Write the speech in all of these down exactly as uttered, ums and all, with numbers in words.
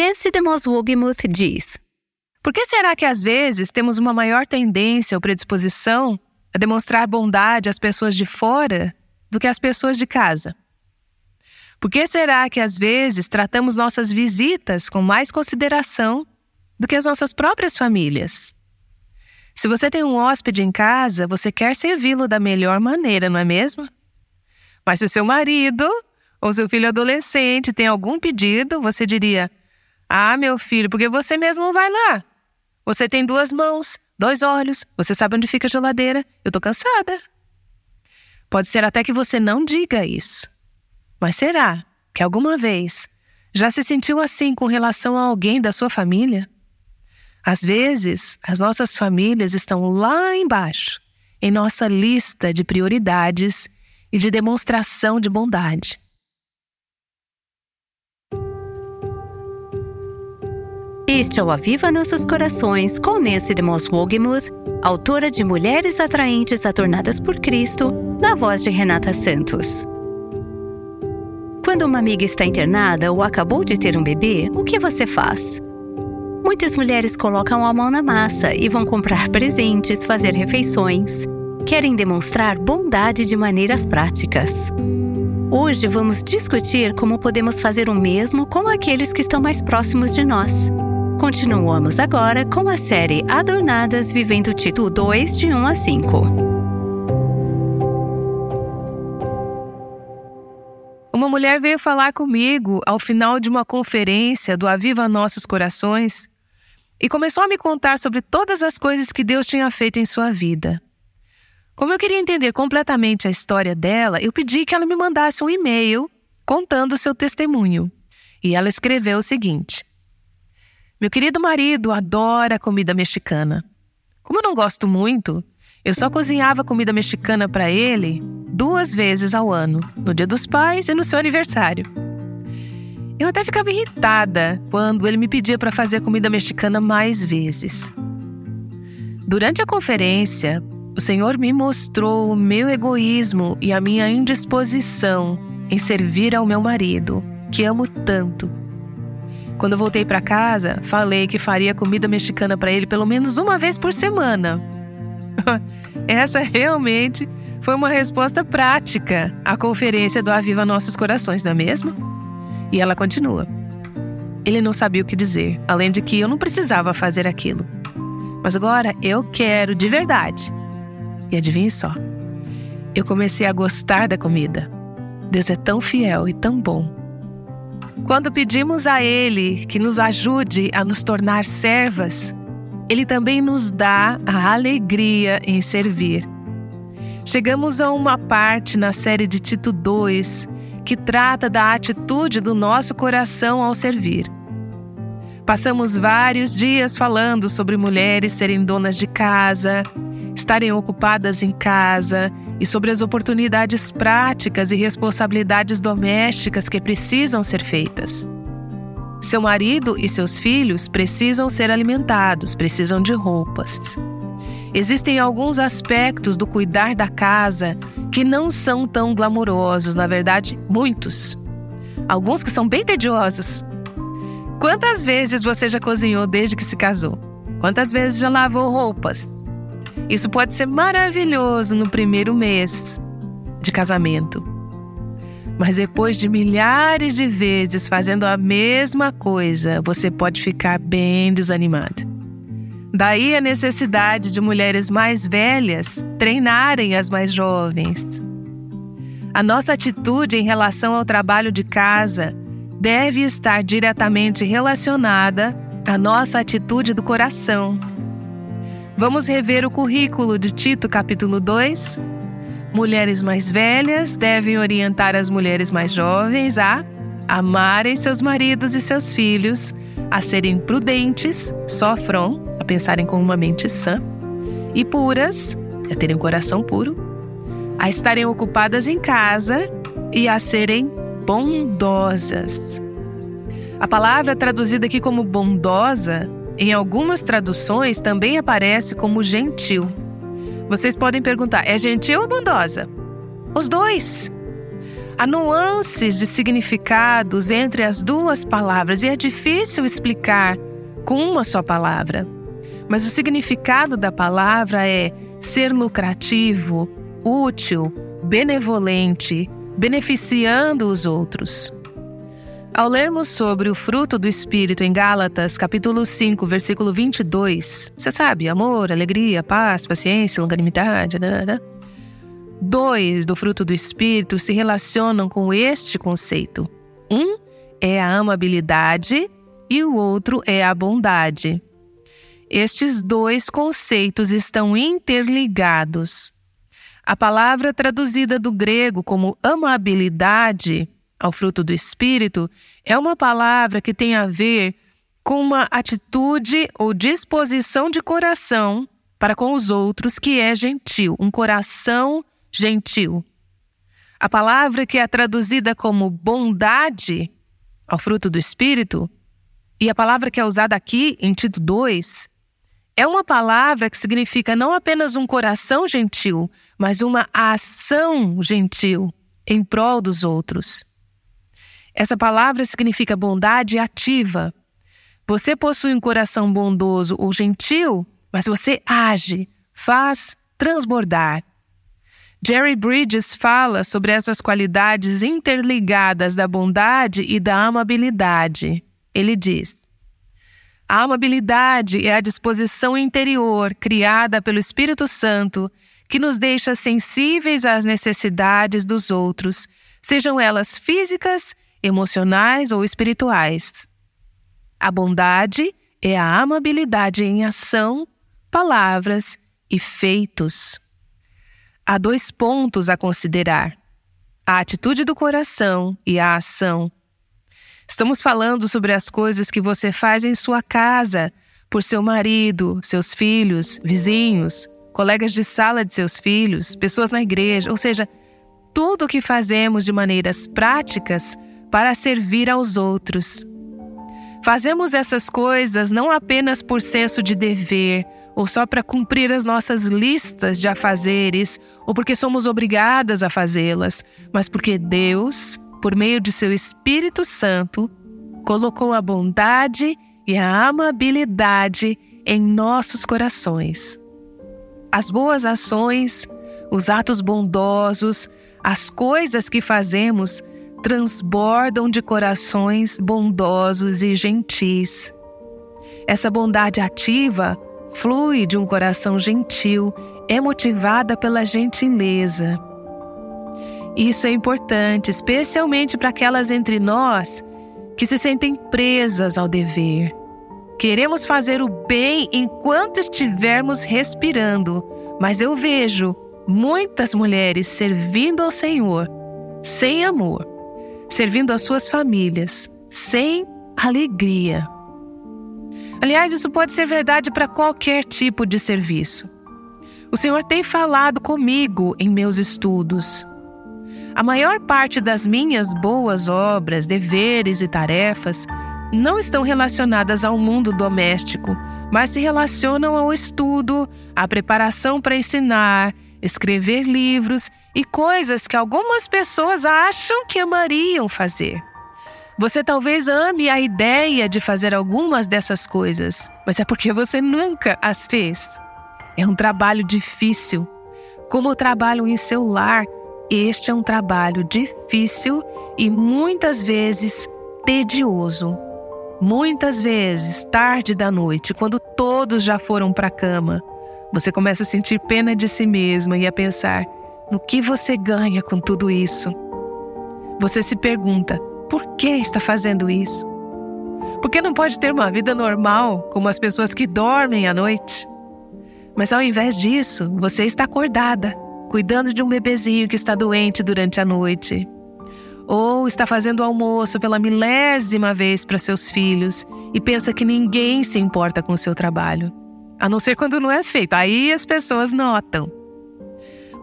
Nancy DeMoss Wolgemuth diz: por que será que às vezes temos uma maior tendência ou predisposição a demonstrar bondade às pessoas de fora do que às pessoas de casa? Por que será que às vezes tratamos nossas visitas com mais consideração do que as nossas próprias famílias? Se você tem um hóspede em casa, você quer servi-lo da melhor maneira, não é mesmo? Mas se o seu marido ou seu filho adolescente tem algum pedido, você diria: ah, meu filho, por que você mesmo não vai lá? Você tem duas mãos, dois olhos, você sabe onde fica a geladeira, eu tô cansada. Pode ser até que você não diga isso. Mas será que alguma vez já se sentiu assim com relação a alguém da sua família? Às vezes, as nossas famílias estão lá embaixo, em nossa lista de prioridades e de demonstração de bondade. Este é o Aviva Nossos Corações com Nancy DeMoss Wolgemuth, autora de Mulheres Atraentes Adornadas por Cristo, na voz de Renata Santos. Quando uma amiga está internada ou acabou de ter um bebê, o que você faz? Muitas mulheres colocam a mão na massa e vão comprar presentes, fazer refeições. Querem demonstrar bondade de maneiras práticas. Hoje vamos discutir como podemos fazer o mesmo com aqueles que estão mais próximos de nós. Continuamos agora com a série Adornadas, vivendo Tito dois, de um a cinco. Uma mulher veio falar comigo ao final de uma conferência do Aviva Nossos Corações e começou a me contar sobre todas as coisas que Deus tinha feito em sua vida. Como eu queria entender completamente a história dela, eu pedi que ela me mandasse um e-mail contando seu testemunho. E ela escreveu o seguinte: meu querido marido adora comida mexicana. Como eu não gosto muito, eu só cozinhava comida mexicana para ele duas vezes ao ano, no Dia dos Pais e no seu aniversário. Eu até ficava irritada quando ele me pedia para fazer comida mexicana mais vezes. Durante a conferência, o Senhor me mostrou o meu egoísmo e a minha indisposição em servir ao meu marido, que amo tanto. Quando eu voltei para casa, falei que faria comida mexicana para ele pelo menos uma vez por semana. Essa realmente foi uma resposta prática à conferência do Aviva Nossos Corações, não é mesmo? E ela continua. Ele não sabia o que dizer, além de que eu não precisava fazer aquilo. Mas agora eu quero de verdade. E adivinhe só, eu comecei a gostar da comida. Deus é tão fiel e tão bom. Quando pedimos a Ele que nos ajude a nos tornar servas, Ele também nos dá a alegria em servir. Chegamos a uma parte na série de Tito dois que trata da atitude do nosso coração ao servir. Passamos vários dias falando sobre mulheres serem donas de casa, estarem ocupadas em casa e sobre as oportunidades práticas e responsabilidades domésticas que precisam ser feitas. Seu marido e seus filhos precisam ser alimentados, precisam de roupas. Existem alguns aspectos do cuidar da casa que não são tão glamourosos, na verdade, muitos. Alguns que são bem tediosos. Quantas vezes você já cozinhou desde que se casou? Quantas vezes já lavou roupas? Isso pode ser maravilhoso no primeiro mês de casamento. Mas depois de milhares de vezes fazendo a mesma coisa, você pode ficar bem desanimada. Daí a necessidade de mulheres mais velhas treinarem as mais jovens. A nossa atitude em relação ao trabalho de casa deve estar diretamente relacionada à nossa atitude do coração. Vamos rever o currículo de Tito, capítulo dois. Mulheres mais velhas devem orientar as mulheres mais jovens a amarem seus maridos e seus filhos, a serem prudentes, sófron, a pensarem com uma mente sã, e puras, a terem um coração puro, a estarem ocupadas em casa e a serem bondosas. A palavra traduzida aqui como bondosa, em algumas traduções, também aparece como gentil. Vocês podem perguntar, é gentil ou bondosa? Os dois! Há nuances de significados entre as duas palavras e é difícil explicar com uma só palavra. Mas o significado da palavra é ser lucrativo, útil, benevolente, beneficiando os outros. Ao lermos sobre o fruto do Espírito em Gálatas, capítulo cinco, versículo vinte e dois, você sabe, amor, alegria, paz, paciência, longanimidade, né? Dois do fruto do Espírito se relacionam com este conceito. Um é a amabilidade e o outro é a bondade. Estes dois conceitos estão interligados. A palavra traduzida do grego como amabilidade ao fruto do Espírito, é uma palavra que tem a ver com uma atitude ou disposição de coração para com os outros que é gentil, um coração gentil. A palavra que é traduzida como bondade ao fruto do Espírito, e a palavra que é usada aqui em Tito dois, é uma palavra que significa não apenas um coração gentil, mas uma ação gentil em prol dos outros. Essa palavra significa bondade ativa. Você possui um coração bondoso ou gentil, mas você age, faz transbordar. Jerry Bridges fala sobre essas qualidades interligadas da bondade e da amabilidade. Ele diz: a amabilidade é a disposição interior criada pelo Espírito Santo que nos deixa sensíveis às necessidades dos outros, sejam elas físicas, emocionais ou espirituais. A bondade é a amabilidade em ação, palavras e feitos. Há dois pontos a considerar: a atitude do coração e a ação. Estamos falando sobre as coisas que você faz em sua casa, por seu marido, seus filhos, vizinhos, colegas de sala de seus filhos, pessoas na igreja, ou seja, tudo o que fazemos de maneiras práticas para servir aos outros. Fazemos essas coisas não apenas por senso de dever, ou só para cumprir as nossas listas de afazeres, ou porque somos obrigadas a fazê-las, mas porque Deus, por meio de seu Espírito Santo, colocou a bondade e a amabilidade em nossos corações. As boas ações, os atos bondosos, as coisas que fazemos transbordam de corações bondosos e gentis. Essa bondade ativa flui de um coração gentil, é motivada pela gentileza. Isso é importante, especialmente para aquelas entre nós que se sentem presas ao dever. Queremos fazer o bem enquanto estivermos respirando, mas eu vejo muitas mulheres servindo ao Senhor sem amor, servindo as suas famílias, sem alegria. Aliás, isso pode ser verdade para qualquer tipo de serviço. O Senhor tem falado comigo em meus estudos. A maior parte das minhas boas obras, deveres e tarefas não estão relacionadas ao mundo doméstico, mas se relacionam ao estudo, à preparação para ensinar, escrever livros e coisas que algumas pessoas acham que amariam fazer. Você talvez ame a ideia de fazer algumas dessas coisas, mas é porque você nunca as fez. É um trabalho difícil. Como o trabalho em seu lar, este é um trabalho difícil e muitas vezes tedioso. Muitas vezes, tarde da noite, quando todos já foram para a cama, você começa a sentir pena de si mesma e a pensar: no que você ganha com tudo isso? Você se pergunta: por que está fazendo isso? Por que não pode ter uma vida normal, como as pessoas que dormem à noite? Mas ao invés disso, você está acordada, cuidando de um bebezinho que está doente durante a noite. Ou está fazendo almoço pela milésima vez para seus filhos e pensa que ninguém se importa com o seu trabalho. A não ser quando não é feito, aí as pessoas notam.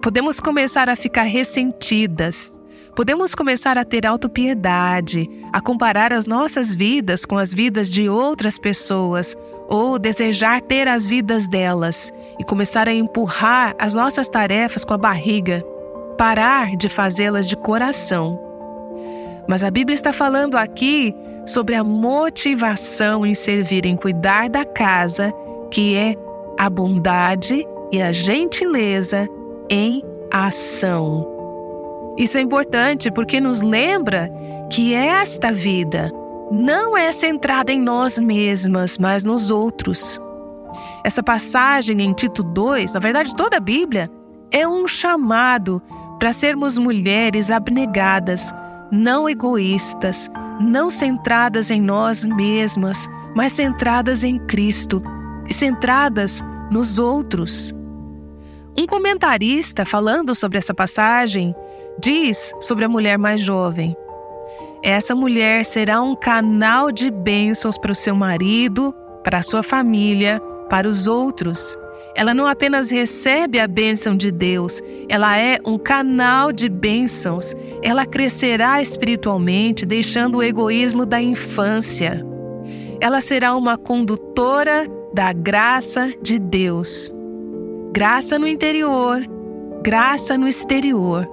Podemos começar a ficar ressentidas. Podemos começar a ter autopiedade, a comparar as nossas vidas com as vidas de outras pessoas, ou desejar ter as vidas delas e começar a empurrar as nossas tarefas com a barriga. Parar de fazê-las de coração Mas a Bíblia está falando aqui sobre a motivação em servir, em cuidar da casa, que é a bondade e a gentileza em ação. Isso é importante porque nos lembra que esta vida não é centrada em nós mesmas, mas nos outros. Essa passagem em Tito dois, na verdade toda a Bíblia, é um chamado para sermos mulheres abnegadas, não egoístas, não centradas em nós mesmas, mas centradas em Cristo e centradas nos outros. Um comentarista falando sobre essa passagem diz sobre a mulher mais jovem: essa mulher será um canal de bênçãos para o seu marido, para a sua família, para os outros. Ela não apenas recebe a bênção de Deus, ela é um canal de bênçãos. Ela crescerá espiritualmente, deixando o egoísmo da infância. Ela será uma condutora da graça de Deus. Graça no interior, graça no exterior.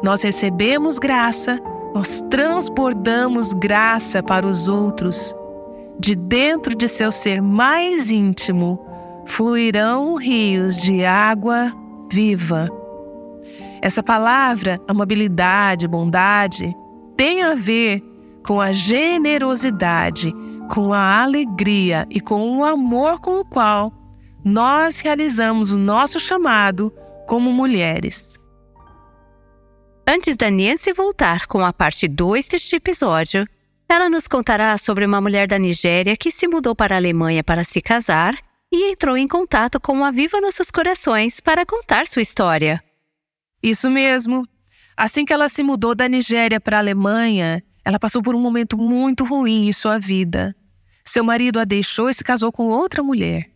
Nós recebemos graça, nós transbordamos graça para os outros. De dentro de seu ser mais íntimo, fluirão rios de água viva. Essa palavra, amabilidade, bondade, tem a ver com a generosidade, com a alegria e com o amor com o qual nós realizamos o nosso chamado como mulheres. Antes da Nancy voltar com a parte dois deste episódio, ela nos contará sobre uma mulher da Nigéria que se mudou para a Alemanha para se casar e entrou em contato com a Aviva Nossos Corações para contar sua história. Isso mesmo. Assim que ela se mudou da Nigéria para a Alemanha, ela passou por um momento muito ruim em sua vida. Seu marido a deixou e se casou com outra mulher.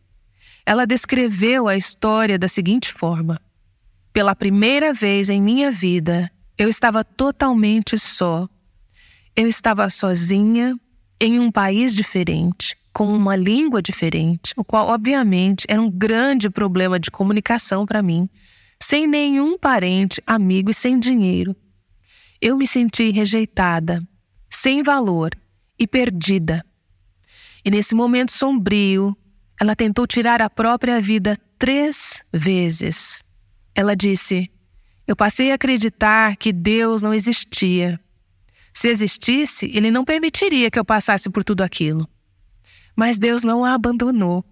Ela descreveu a história da seguinte forma: pela primeira vez em minha vida, eu estava totalmente só. Eu estava sozinha, em um país diferente, com uma língua diferente, o qual, obviamente, era um grande problema de comunicação para mim, sem nenhum parente, amigo e sem dinheiro. Eu me senti rejeitada, sem valor e perdida. E nesse momento sombrio, ela tentou tirar a própria vida três vezes. Ela disse: eu passei a acreditar que Deus não existia. Se existisse, ele não permitiria que eu passasse por tudo aquilo. Mas Deus não a abandonou.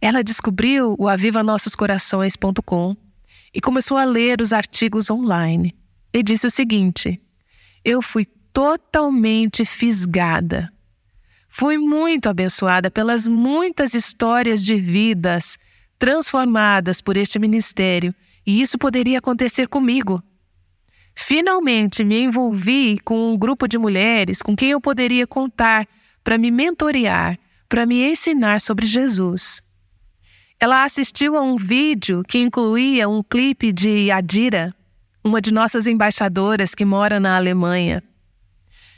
Ela descobriu o aviva nossos corações ponto com e começou a ler os artigos online. E disse o seguinte: eu fui totalmente fisgada. Fui muito abençoada pelas muitas histórias de vidas transformadas por este ministério, e isso poderia acontecer comigo. Finalmente me envolvi com um grupo de mulheres com quem eu poderia contar para me mentorear, para me ensinar sobre Jesus. Ela assistiu a um vídeo que incluía um clipe de Adira, uma de nossas embaixadoras que mora na Alemanha.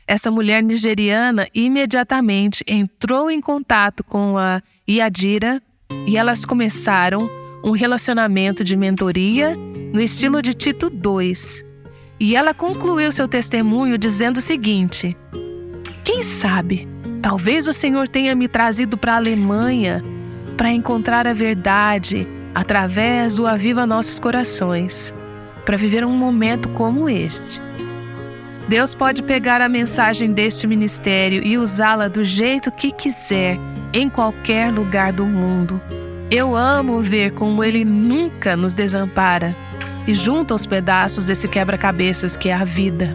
Essa mulher nigeriana imediatamente entrou em contato com a Yadira e elas começaram um relacionamento de mentoria no estilo de Tito dois. E ela concluiu seu testemunho dizendo o seguinte: quem sabe? Talvez o Senhor tenha me trazido para a Alemanha para encontrar a verdade através do Aviva Nossos Corações, para viver um momento como este. Deus pode pegar a mensagem deste ministério e usá-la do jeito que quiser, em qualquer lugar do mundo. Eu amo ver como Ele nunca nos desampara e junta os pedaços desse quebra-cabeças que é a vida.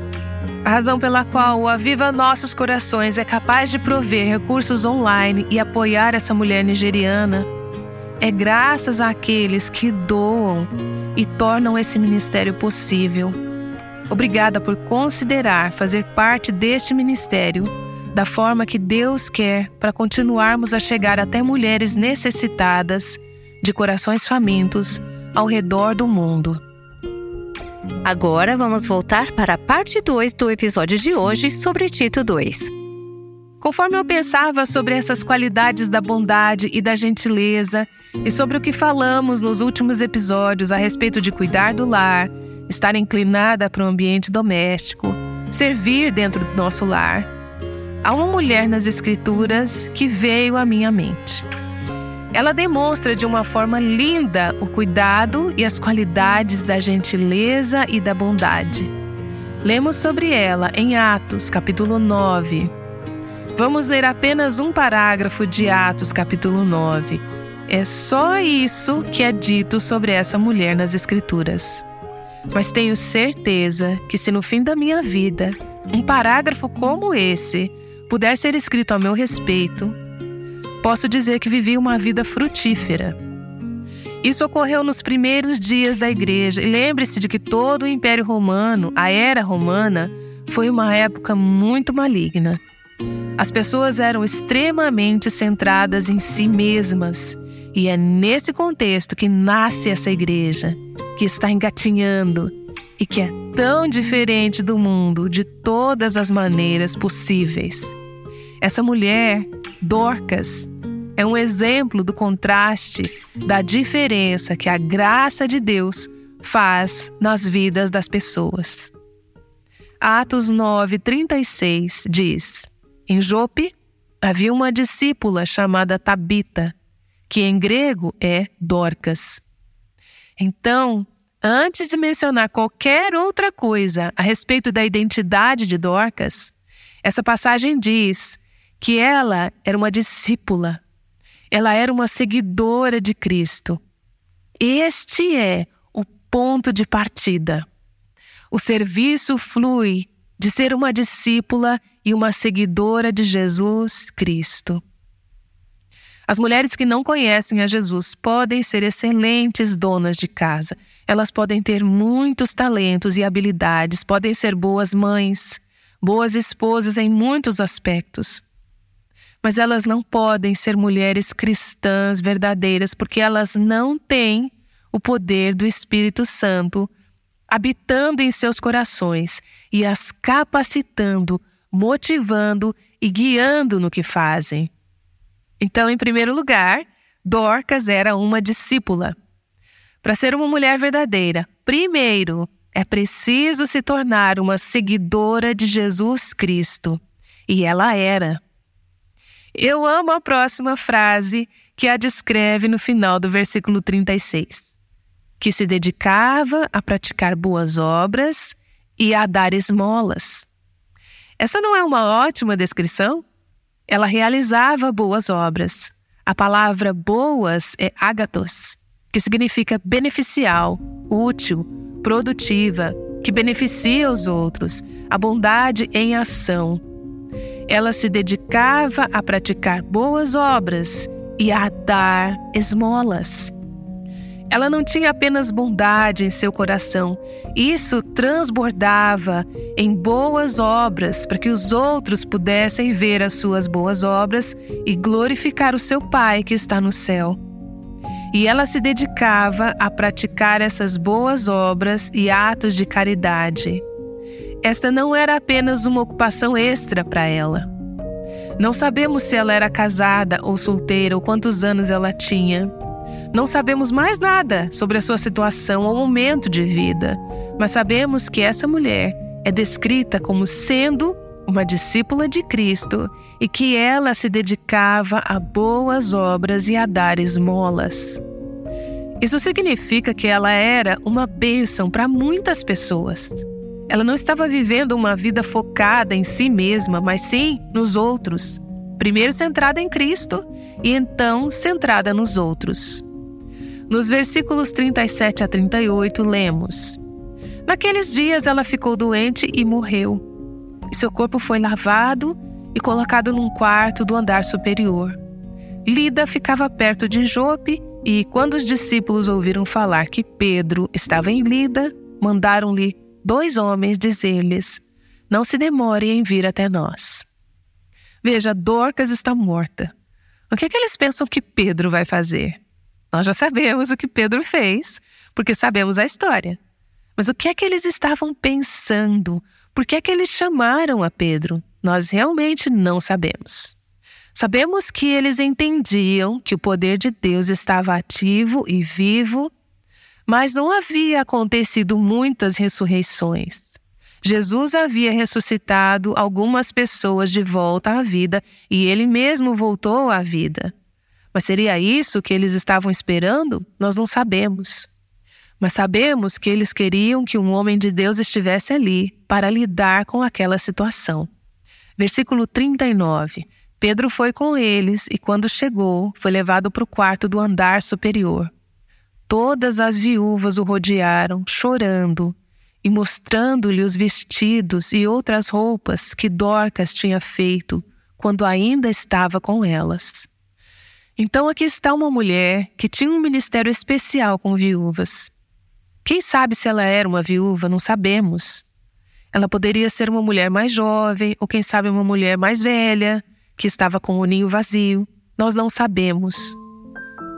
A razão pela qual o Aviva Nossos Corações é capaz de prover recursos online e apoiar essa mulher nigeriana é graças àqueles que doam e tornam esse ministério possível. Obrigada por considerar fazer parte deste ministério da forma que Deus quer, para continuarmos a chegar até mulheres necessitadas de corações famintos ao redor do mundo. Agora vamos voltar para a parte dois do episódio de hoje sobre Tito dois. Conforme eu pensava sobre essas qualidades da bondade e da gentileza e sobre o que falamos nos últimos episódios a respeito de cuidar do lar, estar inclinada para o ambiente doméstico, servir dentro do nosso lar. Há uma mulher nas Escrituras que veio à minha mente. Ela demonstra de uma forma linda o cuidado e as qualidades da gentileza e da bondade. Lemos sobre ela em Atos, capítulo nove. Vamos ler apenas um parágrafo de Atos, capítulo nove. É só isso que é dito sobre essa mulher nas Escrituras. Mas tenho certeza que se no fim da minha vida, um parágrafo como esse puder ser escrito a meu respeito, posso dizer que vivi uma vida frutífera. Isso ocorreu nos primeiros dias da igreja. E lembre-se de que todo o Império Romano, a Era Romana, foi uma época muito maligna. As pessoas eram extremamente centradas em si mesmas. E é nesse contexto que nasce essa igreja, que está engatinhando e que é tão diferente do mundo de todas as maneiras possíveis. Essa mulher, Dorcas, é um exemplo do contraste, da diferença que a graça de Deus faz nas vidas das pessoas. Atos nove, trinta e seis diz: em Jope havia uma discípula chamada Tabita, que em grego é Dorcas. Então, antes de mencionar qualquer outra coisa a respeito da identidade de Dorcas, essa passagem diz que ela era uma discípula. Ela era uma seguidora de Cristo. Este é o ponto de partida. O serviço flui de ser uma discípula e uma seguidora de Jesus Cristo. As mulheres que não conhecem a Jesus podem ser excelentes donas de casa. Elas podem ter muitos talentos e habilidades, podem ser boas mães, boas esposas em muitos aspectos. Mas elas não podem ser mulheres cristãs verdadeiras porque elas não têm o poder do Espírito Santo habitando em seus corações e as capacitando, motivando e guiando no que fazem. Então, em primeiro lugar, Dorcas era uma discípula. Para ser uma mulher verdadeira, primeiro é preciso se tornar uma seguidora de Jesus Cristo. E ela era. Eu amo a próxima frase que a descreve no final do versículo trinta e seis. Que se dedicava a praticar boas obras e a dar esmolas. Essa não é uma ótima descrição? Ela realizava boas obras. A palavra boas é ágatos, que significa beneficial, útil, produtiva, que beneficia os outros, a bondade em ação. Ela se dedicava a praticar boas obras e a dar esmolas. Ela não tinha apenas bondade em seu coração. Isso transbordava em boas obras para que os outros pudessem ver as suas boas obras e glorificar o seu Pai que está no céu. E ela se dedicava a praticar essas boas obras e atos de caridade. Esta não era apenas uma ocupação extra para ela. Não sabemos se ela era casada ou solteira ou quantos anos ela tinha. Não sabemos mais nada sobre a sua situação ou momento de vida, mas sabemos que essa mulher é descrita como sendo uma discípula de Cristo e que ela se dedicava a boas obras e a dar esmolas. Isso significa que ela era uma bênção para muitas pessoas. Ela não estava vivendo uma vida focada em si mesma, mas sim nos outros. Primeiro centrada em Cristo e então centrada nos outros. Nos versículos trinta e sete a trinta e oito lemos: naqueles dias ela ficou doente e morreu. E seu corpo foi lavado e colocado num quarto do andar superior. Lida ficava perto de Jope e, quando os discípulos ouviram falar que Pedro estava em Lida, mandaram-lhe dois homens dizer-lhes: não se demore em vir até nós. Veja, Dorcas está morta. O que é que eles pensam que Pedro vai fazer? Nós já sabemos o que Pedro fez, porque sabemos a história. Mas o que é que eles estavam pensando? Por que é que eles chamaram a Pedro? Nós realmente não sabemos. Sabemos que eles entendiam que o poder de Deus estava ativo e vivo, mas não havia acontecido muitas ressurreições. Jesus havia ressuscitado algumas pessoas de volta à vida e ele mesmo voltou à vida. Mas seria isso que eles estavam esperando? Nós não sabemos. Mas sabemos que eles queriam que um homem de Deus estivesse ali para lidar com aquela situação. Versículo trinta e nove. Pedro foi com eles e quando chegou, foi levado para o quarto do andar superior. Todas as viúvas o rodearam, chorando e mostrando-lhe os vestidos e outras roupas que Dorcas tinha feito quando ainda estava com elas. Então aqui está uma mulher que tinha um ministério especial com viúvas. Quem sabe se ela era uma viúva, não sabemos. Ela poderia ser uma mulher mais jovem, ou quem sabe uma mulher mais velha, que estava com o ninho vazio. Nós não sabemos.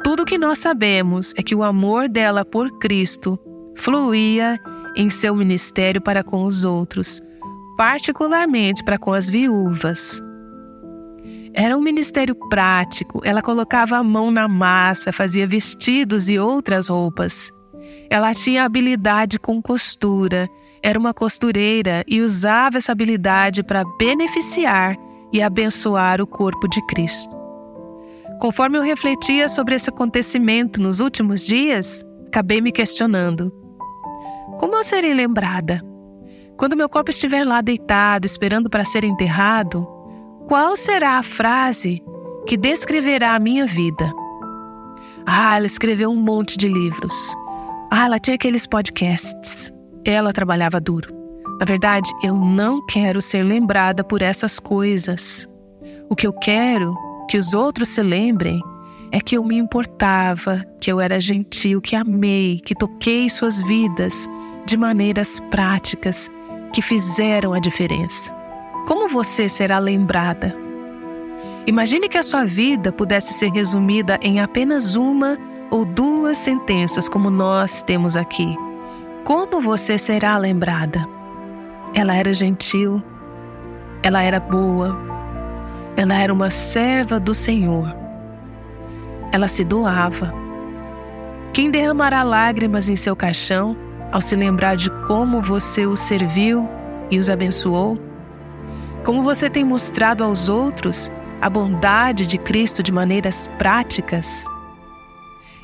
Tudo o que nós sabemos é que o amor dela por Cristo fluía em seu ministério para com os outros, particularmente para com as viúvas. Era um ministério prático, ela colocava a mão na massa, fazia vestidos e outras roupas. Ela tinha habilidade com costura, era uma costureira e usava essa habilidade para beneficiar e abençoar o corpo de Cristo. Conforme eu refletia sobre esse acontecimento nos últimos dias, acabei me questionando. Como eu serei lembrada? Quando meu corpo estiver lá deitado, esperando para ser enterrado, qual será a frase que descreverá a minha vida? Ah, ela escreveu um monte de livros. Ah, ela tinha aqueles podcasts. Ela trabalhava duro. Na verdade, eu não quero ser lembrada por essas coisas. O que eu quero que os outros se lembrem é que eu me importava, que eu era gentil, que amei, que toquei suas vidas de maneiras práticas que fizeram a diferença. Como você será lembrada? Imagine que a sua vida pudesse ser resumida em apenas uma ou duas sentenças, como nós temos aqui. Como você será lembrada? Ela era gentil, ela era boa, ela era uma serva do Senhor. Ela se doava. Quem derramará lágrimas em seu caixão ao se lembrar de como você os serviu e os abençoou? Como você tem mostrado aos outros a bondade de Cristo de maneiras práticas?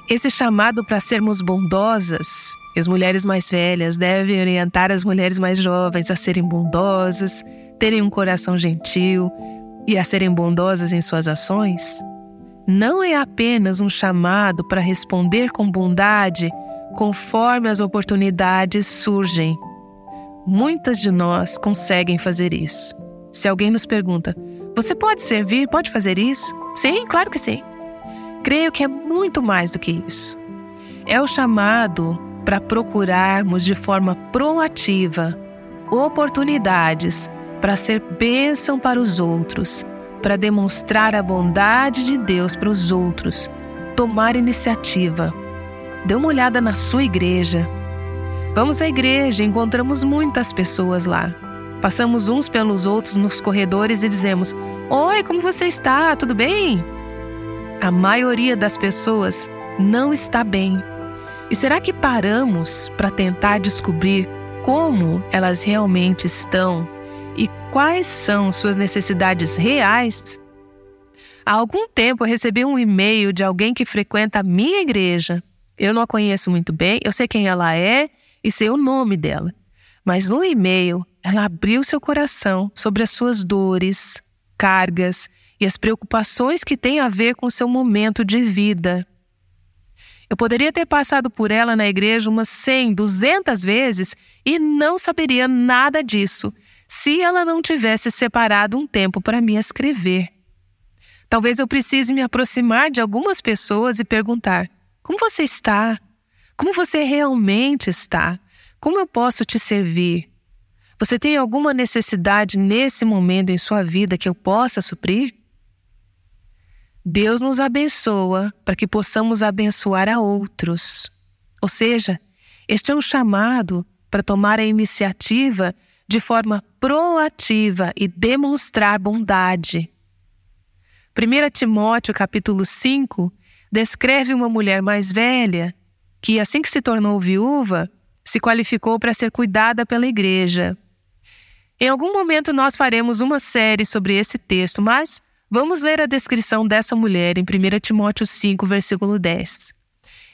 Esse chamado para sermos bondosas, as mulheres mais velhas devem orientar as mulheres mais jovens a serem bondosas, terem um coração gentil e a serem bondosas em suas ações, não é apenas um chamado para responder com bondade conforme as oportunidades surgem. Muitas de nós conseguem fazer isso. Se alguém nos pergunta, você pode servir, pode fazer isso? Sim, claro que sim. Creio que é muito mais do que isso. É o chamado para procurarmos de forma proativa oportunidades para ser bênção para os outros, para demonstrar a bondade de Deus para os outros, tomar iniciativa. Dê uma olhada na sua igreja. Vamos à igreja, encontramos muitas pessoas lá. Passamos uns pelos outros nos corredores e dizemos, oi, como você está? Tudo bem? A maioria das pessoas não está bem. E será que paramos para tentar descobrir como elas realmente estão? E quais são suas necessidades reais? Há algum tempo eu recebi um e-mail de alguém que frequenta a minha igreja. Eu não a conheço muito bem, eu sei quem ela é e sei o nome dela. Mas no e-mail, ela abriu seu coração sobre as suas dores, cargas e as preocupações que têm a ver com seu momento de vida. Eu poderia ter passado por ela na igreja umas cem, duzentas vezes e não saberia nada disso, se ela não tivesse separado um tempo para me escrever. Talvez eu precise me aproximar de algumas pessoas e perguntar, como você está? Como você realmente está? Como eu posso te servir? Você tem alguma necessidade nesse momento em sua vida que eu possa suprir? Deus nos abençoa para que possamos abençoar a outros. Ou seja, este é um chamado para tomar a iniciativa de forma proativa e demonstrar bondade. Primeiro Timóteo capítulo cinco descreve uma mulher mais velha que, assim que se tornou viúva, se qualificou para ser cuidada pela igreja. Em algum momento nós faremos uma série sobre esse texto, mas vamos ler a descrição dessa mulher em primeiro Timóteo cinco, versículo dez.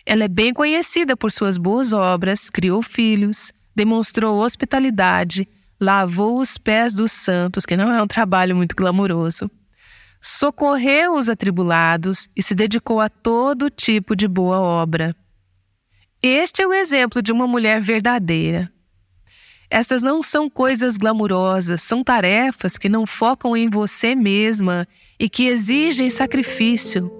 Ela é bem conhecida por suas boas obras, criou filhos, demonstrou hospitalidade, lavou os pés dos santos, que não é um trabalho muito glamouroso, socorreu os atribulados e se dedicou a todo tipo de boa obra. Este é o exemplo de uma mulher verdadeira. Estas não são coisas glamourosas, são tarefas que não focam em você mesma e que exigem sacrifício.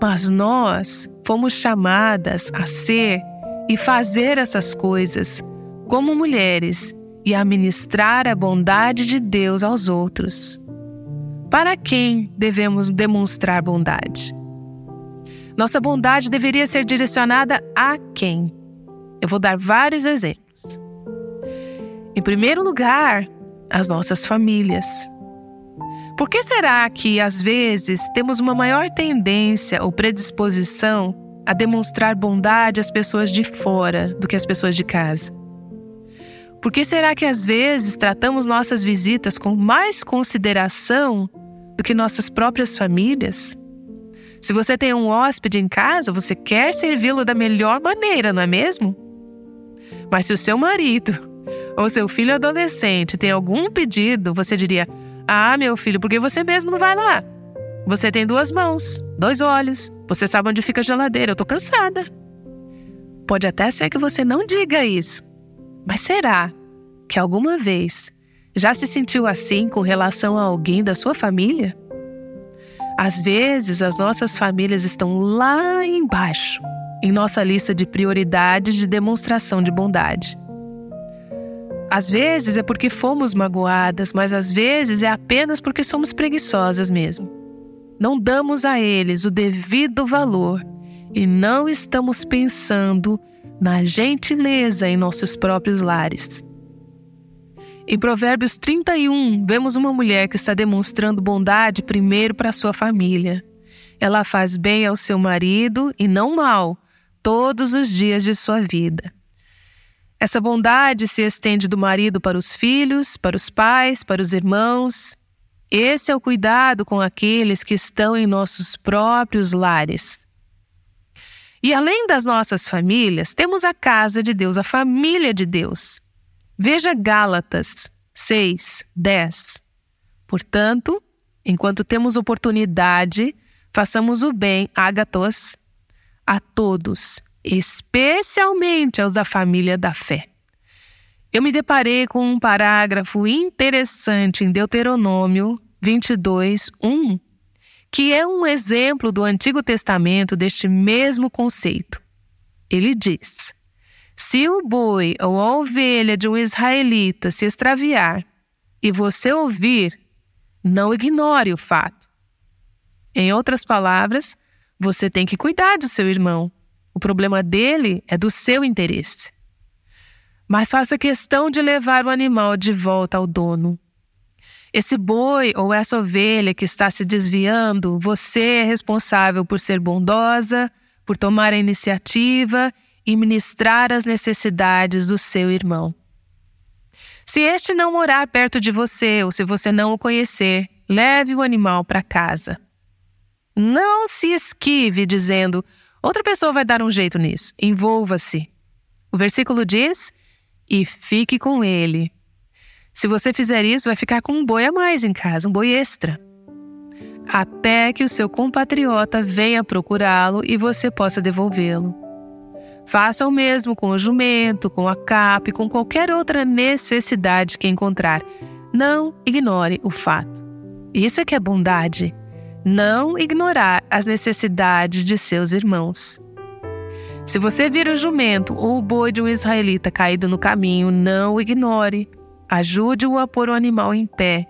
Mas nós fomos chamadas a ser e fazer essas coisas como mulheres e a ministrar a bondade de Deus aos outros. Para quem devemos demonstrar bondade? Nossa bondade deveria ser direcionada a quem? Eu vou dar vários exemplos. Em primeiro lugar, as nossas famílias. Por que será que, às vezes, temos uma maior tendência ou predisposição a demonstrar bondade às pessoas de fora do que às pessoas de casa? Por que será que, às vezes, tratamos nossas visitas com mais consideração do que nossas próprias famílias? Se você tem um hóspede em casa, você quer servi-lo da melhor maneira, não é mesmo? Mas se o seu marido ou seu filho adolescente tem algum pedido, você diria: ah, meu filho, por que você mesmo não vai lá? Você tem duas mãos, dois olhos, você sabe onde fica a geladeira, eu tô cansada. Pode até ser que você não diga isso, mas será que alguma vez já se sentiu assim com relação a alguém da sua família? Às vezes, as nossas famílias estão lá embaixo, em nossa lista de prioridades de demonstração de bondade. Às vezes é porque fomos magoadas, mas às vezes é apenas porque somos preguiçosas mesmo. Não damos a eles o devido valor e não estamos pensando na gentileza em nossos próprios lares. Em Provérbios trinta e um, vemos uma mulher que está demonstrando bondade primeiro para sua família. Ela faz bem ao seu marido e não mal todos os dias de sua vida. Essa bondade se estende do marido para os filhos, para os pais, para os irmãos. Esse é o cuidado com aqueles que estão em nossos próprios lares. E além das nossas famílias, temos a casa de Deus, a família de Deus. Veja Gálatas seis, dez. Portanto, enquanto temos oportunidade, façamos o bem, ágatos, a todos, especialmente aos da família da fé. Eu me deparei com um parágrafo interessante em Deuteronômio vinte e dois, um, que é um exemplo do Antigo Testamento deste mesmo conceito. Ele diz: se o boi ou a ovelha de um israelita se extraviar e você ouvir, não ignore o fato. Em outras palavras, você tem que cuidar do seu irmão. O problema dele é do seu interesse. Mas faça questão de levar o animal de volta ao dono. Esse boi ou essa ovelha que está se desviando, você é responsável por ser bondosa, por tomar a iniciativa e ministrar as necessidades do seu irmão. Se este não morar perto de você ou se você não o conhecer, leve o animal para casa. Não se esquive dizendo: outra pessoa vai dar um jeito nisso. Envolva-se. O versículo diz: e fique com ele. Se você fizer isso, vai ficar com um boi a mais em casa, um boi extra. Até que o seu compatriota venha procurá-lo e você possa devolvê-lo. Faça o mesmo com o jumento, com a capa e com qualquer outra necessidade que encontrar. Não ignore o fato. Isso é que é bondade. Não ignorar as necessidades de seus irmãos. Se você vir o jumento ou o boi de um israelita caído no caminho, não o ignore. Ajude-o a pôr o animal em pé.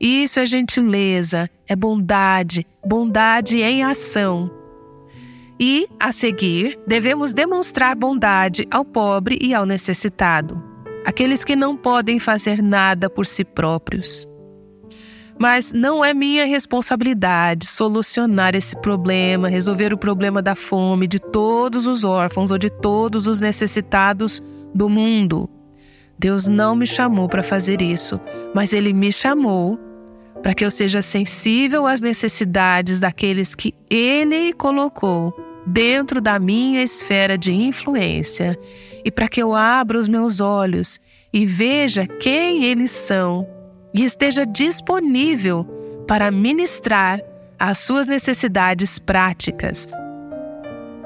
Isso é gentileza, é bondade, bondade em ação. E, a seguir, devemos demonstrar bondade ao pobre e ao necessitado, aqueles que não podem fazer nada por si próprios. Mas não é minha responsabilidade solucionar esse problema, resolver o problema da fome de todos os órfãos ou de todos os necessitados do mundo. Deus não me chamou para fazer isso, mas Ele me chamou para que eu seja sensível às necessidades daqueles que Ele colocou dentro da minha esfera de influência e para que eu abra os meus olhos e veja quem eles são e esteja disponível para ministrar às suas necessidades práticas.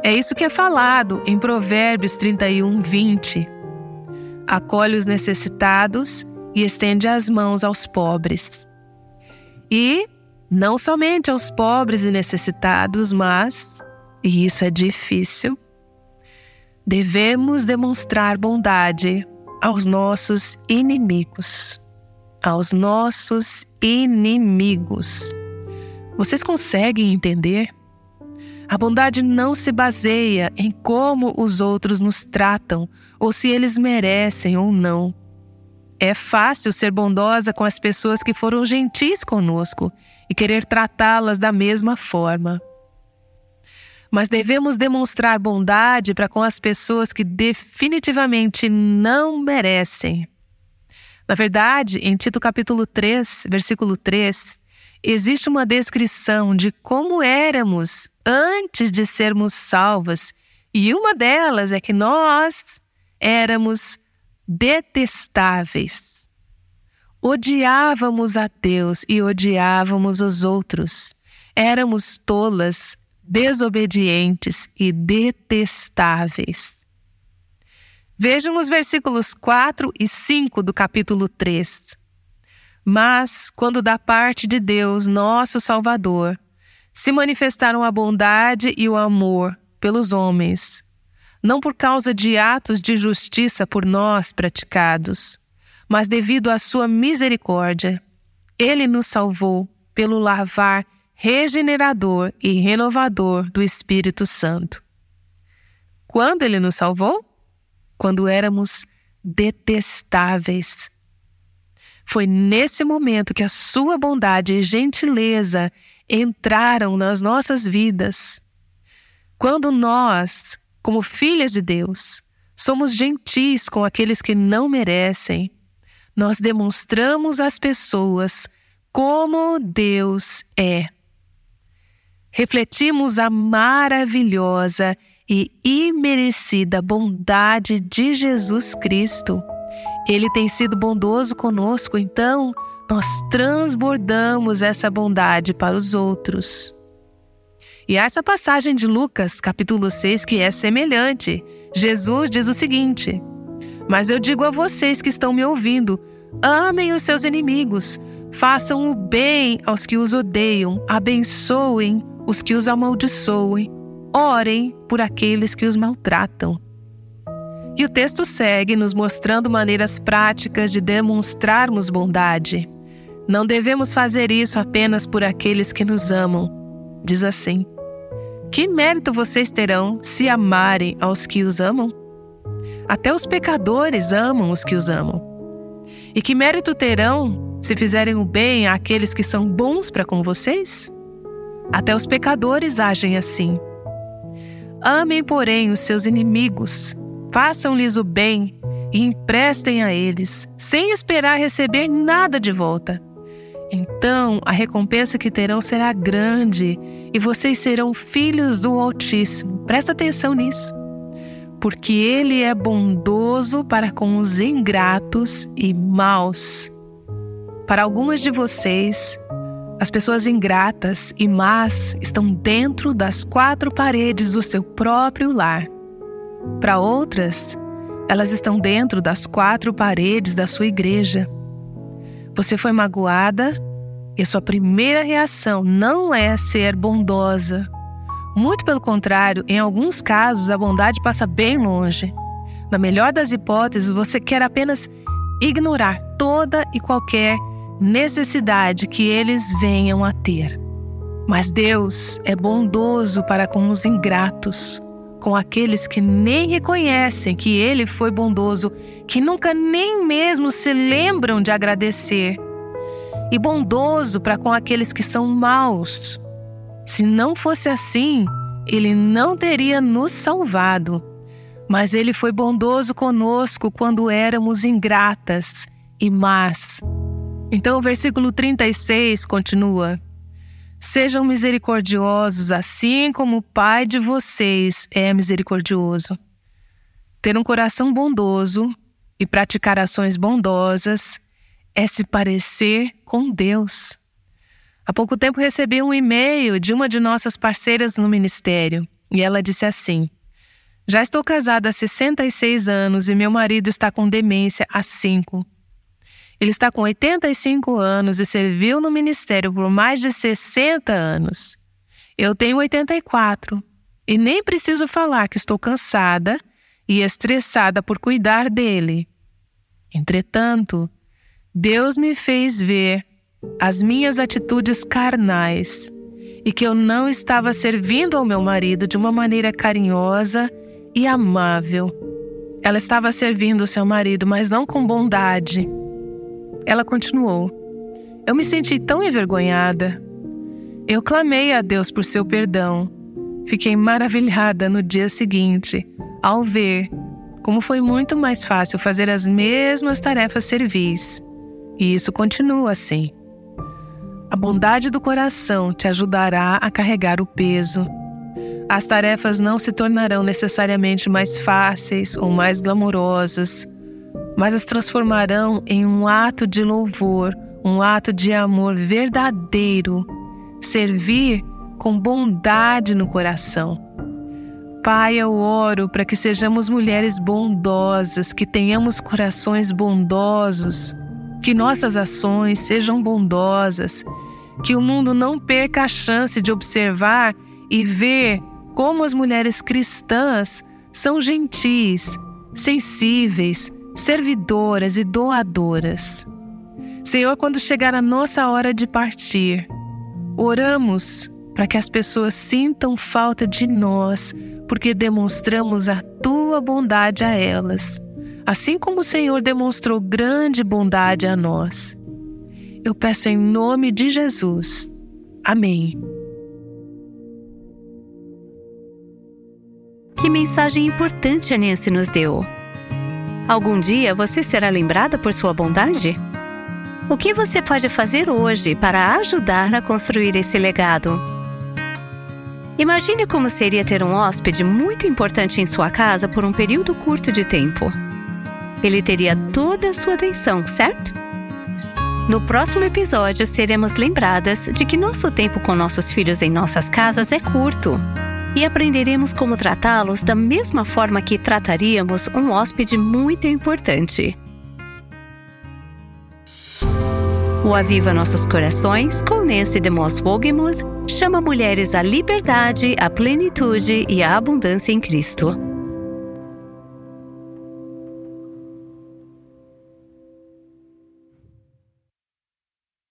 É isso que é falado em Provérbios trinta e um, vinte. Acolhe os necessitados e estende as mãos aos pobres. E não somente aos pobres e necessitados, mas, e isso é difícil, devemos demonstrar bondade aos nossos inimigos. Aos nossos inimigos. Vocês conseguem entender? A bondade não se baseia em como os outros nos tratam ou se eles merecem ou não. É fácil ser bondosa com as pessoas que foram gentis conosco e querer tratá-las da mesma forma. Mas devemos demonstrar bondade para com as pessoas que definitivamente não merecem. Na verdade, em Tito capítulo três, versículo três, existe uma descrição de como éramos antes de sermos salvas, e uma delas é que nós éramos detestáveis. Odiávamos a Deus e odiávamos os outros. Éramos tolas, desobedientes e detestáveis. Vejam os versículos quatro e cinco do capítulo três. Mas, quando da parte de Deus, nosso Salvador, se manifestaram a bondade e o amor pelos homens, não por causa de atos de justiça por nós praticados, mas devido à sua misericórdia, Ele nos salvou pelo lavar regenerador e renovador do Espírito Santo. Quando Ele nos salvou? Quando éramos detestáveis. Foi nesse momento que a sua bondade e gentileza entraram nas nossas vidas. Quando nós, como filhas de Deus, somos gentis com aqueles que não merecem, nós demonstramos às pessoas como Deus é. Refletimos a maravilhosa e imerecida bondade de Jesus Cristo. Ele tem sido bondoso conosco, então nós transbordamos essa bondade para os outros. E há essa passagem de Lucas, capítulo seis, que é semelhante. Jesus diz o seguinte: mas eu digo a vocês que estão me ouvindo, amem os seus inimigos, façam o bem aos que os odeiam, abençoem os que os amaldiçoem, orem por aqueles que os maltratam. E o texto segue nos mostrando maneiras práticas de demonstrarmos bondade. Não devemos fazer isso apenas por aqueles que nos amam. Diz assim: que mérito vocês terão se amarem aos que os amam? Até os pecadores amam os que os amam. E que mérito terão se fizerem o bem àqueles que são bons para com vocês? Até os pecadores agem assim. Amem, porém, os seus inimigos. Façam-lhes o bem e emprestem a eles, sem esperar receber nada de volta. Então a recompensa que terão será grande e vocês serão filhos do Altíssimo. Presta atenção nisso. Porque Ele é bondoso para com os ingratos e maus. Para algumas de vocês, as pessoas ingratas e más estão dentro das quatro paredes do seu próprio lar. Para outras, elas estão dentro das quatro paredes da sua igreja. Você foi magoada e a sua primeira reação não é ser bondosa. Muito pelo contrário, em alguns casos a bondade passa bem longe. Na melhor das hipóteses, você quer apenas ignorar toda e qualquer necessidade que eles venham a ter. Mas Deus é bondoso para com os ingratos, com aqueles que nem reconhecem que Ele foi bondoso, que nunca nem mesmo se lembram de agradecer, e bondoso para com aqueles que são maus. Se não fosse assim, Ele não teria nos salvado. Mas ele foi bondoso conosco quando éramos ingratas e más. Então o versículo trinta e seis continua. Sejam misericordiosos, assim como o Pai de vocês é misericordioso. Ter um coração bondoso e praticar ações bondosas é se parecer com Deus. Há pouco tempo recebi um e-mail de uma de nossas parceiras no ministério e ela disse assim: já estou casada há sessenta e seis anos e meu marido está com demência há cinco. Ele está com oitenta e cinco anos e serviu no ministério por mais de sessenta anos. Eu tenho oitenta e quatro e nem preciso falar que estou cansada e estressada por cuidar dele. Entretanto, Deus me fez ver as minhas atitudes carnais e que eu não estava servindo ao meu marido de uma maneira carinhosa e amável. Ela estava servindo o seu marido, mas não com bondade. Ela continuou. Eu me senti tão envergonhada. Eu clamei a Deus por seu perdão. Fiquei maravilhada no dia seguinte, ao ver como foi muito mais fácil fazer as mesmas tarefas servis. E isso continua assim. A bondade do coração te ajudará a carregar o peso. As tarefas não se tornarão necessariamente mais fáceis ou mais glamourosas, mas as transformarão em um ato de louvor, um ato de amor verdadeiro. Servir com bondade no coração. Pai, eu oro para que sejamos mulheres bondosas, que tenhamos corações bondosos, que nossas ações sejam bondosas, que o mundo não perca a chance de observar e ver como as mulheres cristãs são gentis, sensíveis, servidoras e doadoras. Senhor, quando chegar a nossa hora de partir, oramos para que as pessoas sintam falta de nós, porque demonstramos a Tua bondade a elas, assim como o Senhor demonstrou grande bondade a nós. Eu peço em nome de Jesus. Amém. Que mensagem importante a Nancy nos deu! Algum dia você será lembrada por sua bondade? O que você pode fazer hoje para ajudar a construir esse legado? Imagine como seria ter um hóspede muito importante em sua casa por um período curto de tempo. Ele teria toda a sua atenção, certo? No próximo episódio, seremos lembradas de que nosso tempo com nossos filhos em nossas casas é curto. E aprenderemos como tratá-los da mesma forma que trataríamos um hóspede muito importante. O Aviva Nossos Corações, com Nancy DeMoss Wolgemuth, chama mulheres à liberdade, à plenitude e à abundância em Cristo.